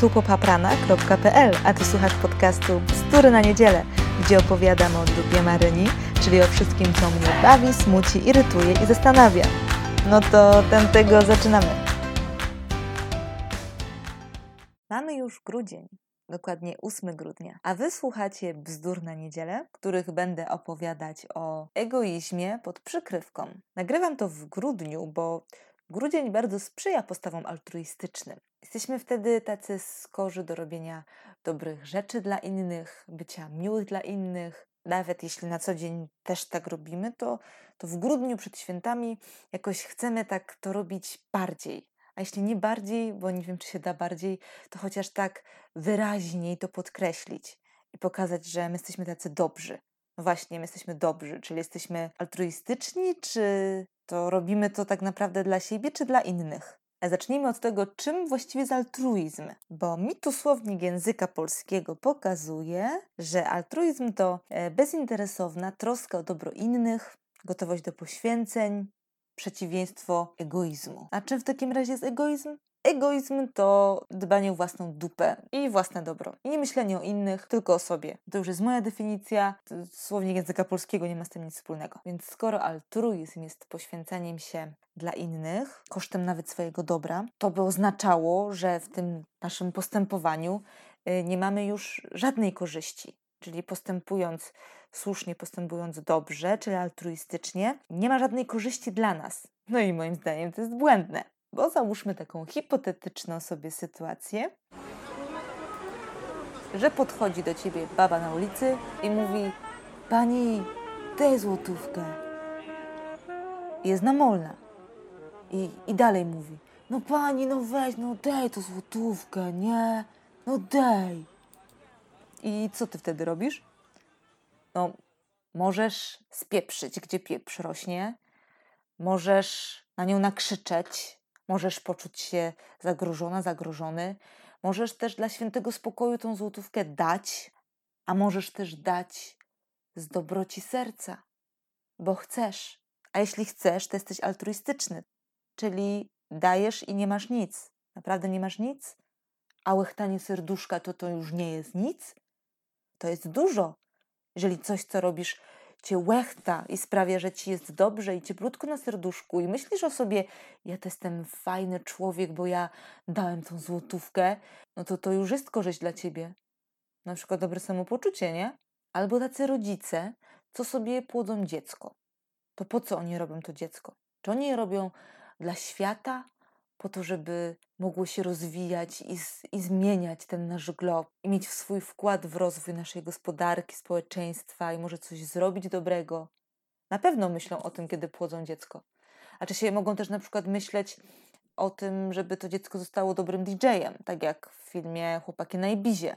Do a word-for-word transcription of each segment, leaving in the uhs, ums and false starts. dupopaprana kropka p l, a Ty słuchasz podcastu Bzdury na Niedzielę, gdzie opowiadam o dupie Maryni, czyli o wszystkim, co mnie bawi, smuci, irytuje i zastanawia. No to tamtego zaczynamy. Mamy już grudzień, dokładnie ósmego grudnia, a Wy słuchacie Bzdur na Niedzielę, w których będę opowiadać o egoizmie pod przykrywką. Nagrywam to w grudniu, bo grudzień bardzo sprzyja postawom altruistycznym. Jesteśmy wtedy tacy skorzy do robienia dobrych rzeczy dla innych, bycia miłych dla innych. Nawet jeśli na co dzień też tak robimy, to, to w grudniu przed świętami jakoś chcemy tak to robić bardziej. A jeśli nie bardziej, bo nie wiem, czy się da bardziej, to chociaż tak wyraźniej to podkreślić i pokazać, że my jesteśmy tacy dobrzy. No właśnie, my jesteśmy dobrzy, czyli jesteśmy altruistyczni, czy to robimy to tak naprawdę dla siebie, czy dla innych? A zacznijmy od tego, czym właściwie jest altruizm, bo mi tu słownik języka polskiego pokazuje, że altruizm to bezinteresowna troska o dobro innych, gotowość do poświęceń, przeciwieństwo egoizmu. A czym w takim razie jest egoizm? Egoizm to dbanie o własną dupę i własne dobro. I nie myślenie o innych, tylko o sobie. To już jest moja definicja. Słownik języka polskiego nie ma z tym nic wspólnego. Więc skoro altruizm jest poświęcaniem się dla innych, kosztem nawet swojego dobra, to by oznaczało, że w tym naszym postępowaniu nie mamy już żadnej korzyści. Czyli postępując słusznie, postępując dobrze, czyli altruistycznie, nie ma żadnej korzyści dla nas. No i moim zdaniem to jest błędne. Bo załóżmy taką hipotetyczną sobie sytuację, że podchodzi do ciebie baba na ulicy i mówi: pani, daj złotówkę. I jest namolna. I, I dalej mówi: no pani, no weź, no daj to złotówkę, nie? No daj. I co ty wtedy robisz? No, możesz spieprzyć, gdzie pieprz rośnie. Możesz na nią nakrzyczeć. Możesz poczuć się zagrożona, zagrożony. Możesz też dla świętego spokoju tą złotówkę dać, a możesz też dać z dobroci serca, bo chcesz. A jeśli chcesz, to jesteś altruistyczny, czyli dajesz i nie masz nic. Naprawdę nie masz nic? A łechtanie serduszka to to już nie jest nic? To jest dużo. Jeżeli coś, co robisz, cię łechta i sprawia, że ci jest dobrze i cieplutko na serduszku i myślisz o sobie: ja to jestem fajny człowiek, bo ja dałem tą złotówkę, no to to już jest korzyść dla ciebie. Na przykład dobre samopoczucie, nie? Albo tacy rodzice, co sobie płodzą dziecko. To po co oni robią to dziecko? Czy oni je robią dla świata? Po to, żeby mogło się rozwijać i, z, i zmieniać ten nasz glob i mieć swój wkład w rozwój naszej gospodarki, społeczeństwa i może coś zrobić dobrego. Na pewno myślą o tym, kiedy płodzą dziecko. A czy się mogą też na przykład myśleć o tym, żeby to dziecko zostało dobrym didżejem, tak jak w filmie Chłopaki na Ibizie.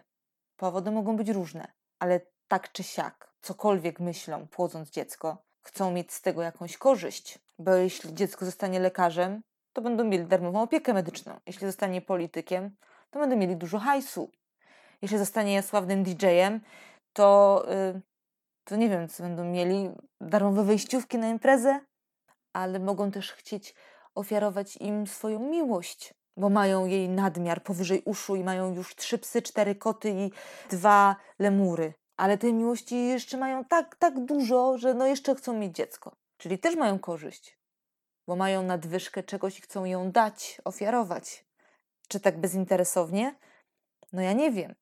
Powody mogą być różne, ale tak czy siak, cokolwiek myślą płodząc dziecko, chcą mieć z tego jakąś korzyść. Bo jeśli dziecko zostanie lekarzem, to będą mieli darmową opiekę medyczną. Jeśli zostanie politykiem, to będą mieli dużo hajsu. Jeśli zostanie sławnym didżejem, to, yy, to nie wiem, co będą mieli, darmowe wejściówki na imprezę, ale mogą też chcieć ofiarować im swoją miłość, bo mają jej nadmiar powyżej uszu i mają już trzy psy, cztery koty i dwa lemury. Ale tej miłości jeszcze mają tak, tak dużo, że no jeszcze chcą mieć dziecko. Czyli też mają korzyść. Bo mają nadwyżkę czegoś i chcą ją dać, ofiarować. Czy tak bezinteresownie? No ja nie wiem,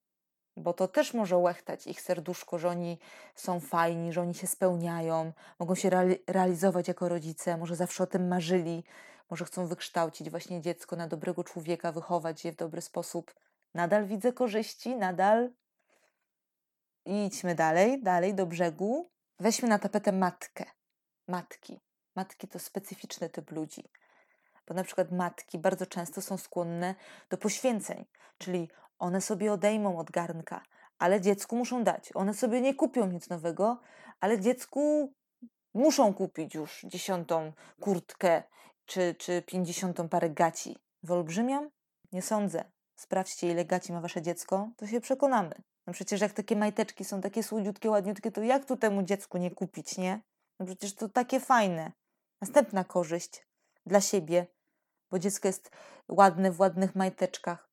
bo to też może łechtać ich serduszko, że oni są fajni, że oni się spełniają, mogą się reali- realizować jako rodzice, może zawsze o tym marzyli, może chcą wykształcić właśnie dziecko na dobrego człowieka, wychować je w dobry sposób. Nadal widzę korzyści, nadal idźmy dalej, dalej do brzegu. Weźmy na tapetę matkę, matki. Matki to specyficzny typ ludzi, bo na przykład matki bardzo często są skłonne do poświęceń, czyli one sobie odejmą od garnka, ale dziecku muszą dać. One sobie nie kupią nic nowego, ale dziecku muszą kupić już dziesiątą kurtkę czy, czy pięćdziesiątą parę gaci. Wyolbrzymiam? Nie sądzę. Sprawdźcie, ile gaci ma wasze dziecko, to się przekonamy. No przecież jak takie majteczki są takie słodziutkie, ładniutkie, to jak tu temu dziecku nie kupić, nie? No przecież to takie fajne. Następna korzyść dla siebie, bo dziecko jest ładne w ładnych majteczkach.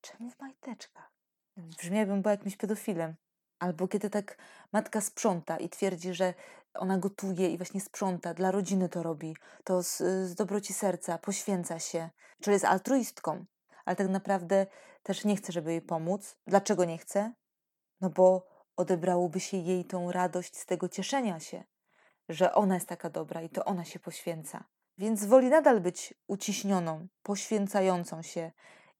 Czemu w majteczkach? Brzmiałabym była jakimś pedofilem. Albo kiedy tak matka sprząta i twierdzi, że ona gotuje i właśnie sprząta, dla rodziny to robi, to z, z dobroci serca, poświęca się, czyli jest altruistką, ale tak naprawdę też nie chce, żeby jej pomóc. Dlaczego nie chce? No bo odebrałoby się jej tą radość z tego cieszenia się, że ona jest taka dobra i to ona się poświęca. Więc woli nadal być uciśnioną, poświęcającą się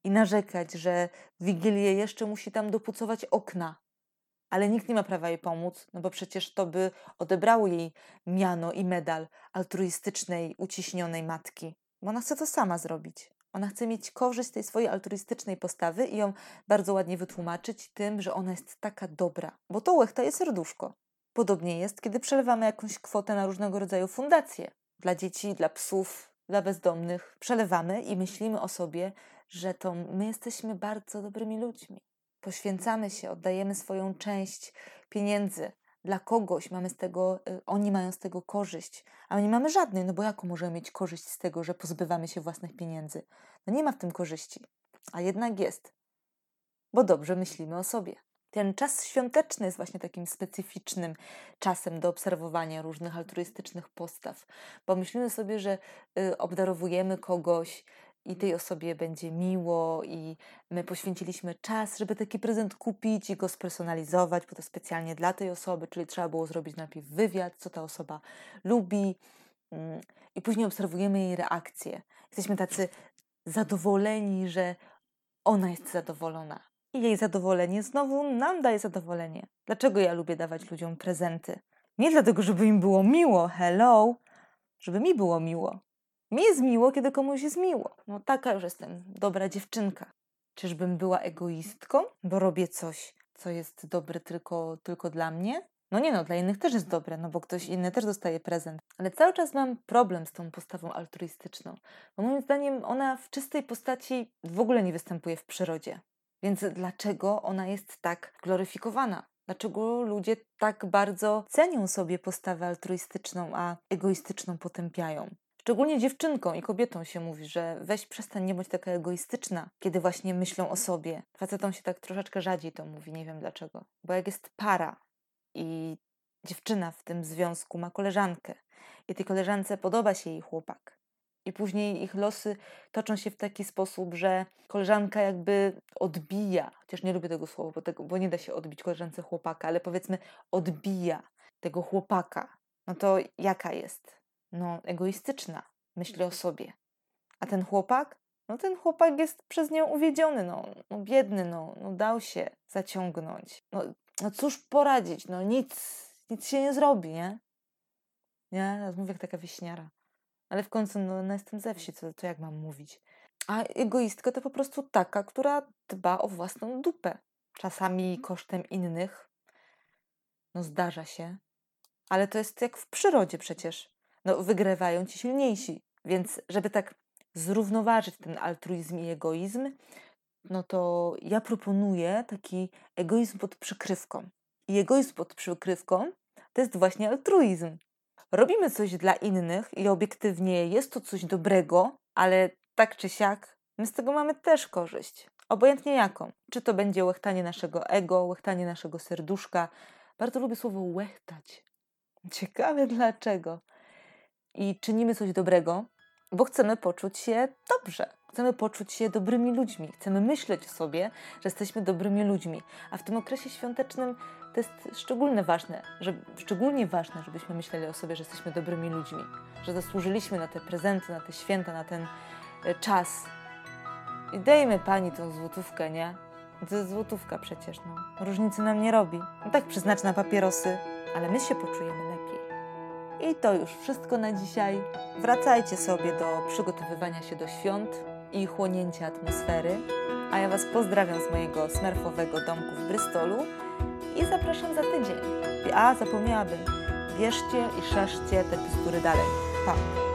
i narzekać, że w Wigilię jeszcze musi tam dopucować okna. Ale nikt nie ma prawa jej pomóc, no bo przecież to by odebrało jej miano i medal altruistycznej, uciśnionej matki. Bo ona chce to sama zrobić. Ona chce mieć korzyść z tej swojej altruistycznej postawy i ją bardzo ładnie wytłumaczyć tym, że ona jest taka dobra. Bo to łechta jest serduszko. Podobnie jest, kiedy przelewamy jakąś kwotę na różnego rodzaju fundacje. Dla dzieci, dla psów, dla bezdomnych. Przelewamy i myślimy o sobie, że to my jesteśmy bardzo dobrymi ludźmi. Poświęcamy się, oddajemy swoją część pieniędzy dla kogoś, mamy z tego, oni mają z tego korzyść, a my nie mamy żadnej, no bo jaką możemy mieć korzyść z tego, że pozbywamy się własnych pieniędzy? No nie ma w tym korzyści, a jednak jest, bo dobrze myślimy o sobie. Ten czas świąteczny jest właśnie takim specyficznym czasem do obserwowania różnych altruistycznych postaw, bo myślimy sobie, że y, obdarowujemy kogoś, i tej osobie będzie miło i my poświęciliśmy czas, żeby taki prezent kupić i go spersonalizować, bo to specjalnie dla tej osoby, czyli trzeba było zrobić najpierw wywiad, co ta osoba lubi i później obserwujemy jej reakcję. Jesteśmy tacy zadowoleni, że ona jest zadowolona i jej zadowolenie znowu nam daje zadowolenie. Dlaczego ja lubię dawać ludziom prezenty? Nie dlatego, żeby im było miło, hello, żeby mi było miło. Mi jest miło, kiedy komuś jest miło. No taka już jestem dobra dziewczynka. Czyżbym była egoistką? Bo robię coś, co jest dobre tylko, tylko dla mnie? No nie no, dla innych też jest dobre, no bo ktoś inny też dostaje prezent. Ale cały czas mam problem z tą postawą altruistyczną. Bo moim zdaniem ona w czystej postaci w ogóle nie występuje w przyrodzie. Więc dlaczego ona jest tak gloryfikowana? Dlaczego ludzie tak bardzo cenią sobie postawę altruistyczną, a egoistyczną potępiają? Szczególnie dziewczynkom i kobietom się mówi, że weź przestań, nie bądź taka egoistyczna, kiedy właśnie myślą o sobie. Facetom się tak troszeczkę rzadziej to mówi, nie wiem dlaczego. Bo jak jest para i dziewczyna w tym związku ma koleżankę i tej koleżance podoba się jej chłopak i później ich losy toczą się w taki sposób, że koleżanka jakby odbija, chociaż nie lubię tego słowa, bo, tego, bo nie da się odbić koleżance chłopaka, ale powiedzmy odbija tego chłopaka, no to jaka jest? No, egoistyczna, myśli o sobie. A ten chłopak? No ten chłopak jest przez nią uwiedziony, no, no biedny, no, no dał się zaciągnąć. No, no cóż poradzić, no nic, nic się nie zrobi, nie? Ja teraz mówię jak taka wieśniara. Ale w końcu, no, no jestem ze wsi, to, to jak mam mówić? A egoistka to po prostu taka, która dba o własną dupę. Czasami kosztem innych. No zdarza się. Ale to jest jak w przyrodzie przecież. No, wygrywają ci silniejsi, więc żeby tak zrównoważyć ten altruizm i egoizm, no to ja proponuję taki egoizm pod przykrywką. I egoizm pod przykrywką to jest właśnie altruizm. Robimy coś dla innych i obiektywnie jest to coś dobrego, ale tak czy siak my z tego mamy też korzyść, obojętnie jaką. Czy to będzie łechtanie naszego ego, łechtanie naszego serduszka. Bardzo lubię słowo łechtać. Ciekawe dlaczego. I czynimy coś dobrego, bo chcemy poczuć się dobrze. Chcemy poczuć się dobrymi ludźmi. Chcemy myśleć o sobie, że jesteśmy dobrymi ludźmi. A w tym okresie świątecznym to jest szczególnie ważne, że, szczególnie ważne, żebyśmy myśleli o sobie, że jesteśmy dobrymi ludźmi. Że zasłużyliśmy na te prezenty, na te święta, na ten y, czas. I dajmy pani tą złotówkę, nie? To jest złotówka przecież, no. Różnicy nam nie robi. No tak przeznacz na papierosy, ale my się poczujemy lepiej. I to już wszystko na dzisiaj. Wracajcie sobie do przygotowywania się do świąt i chłonięcia atmosfery. A ja Was pozdrawiam z mojego smerfowego domku w Bristolu i zapraszam za tydzień. A, zapomniałabym, wierzcie i szerzcie te bzdury dalej. Pa!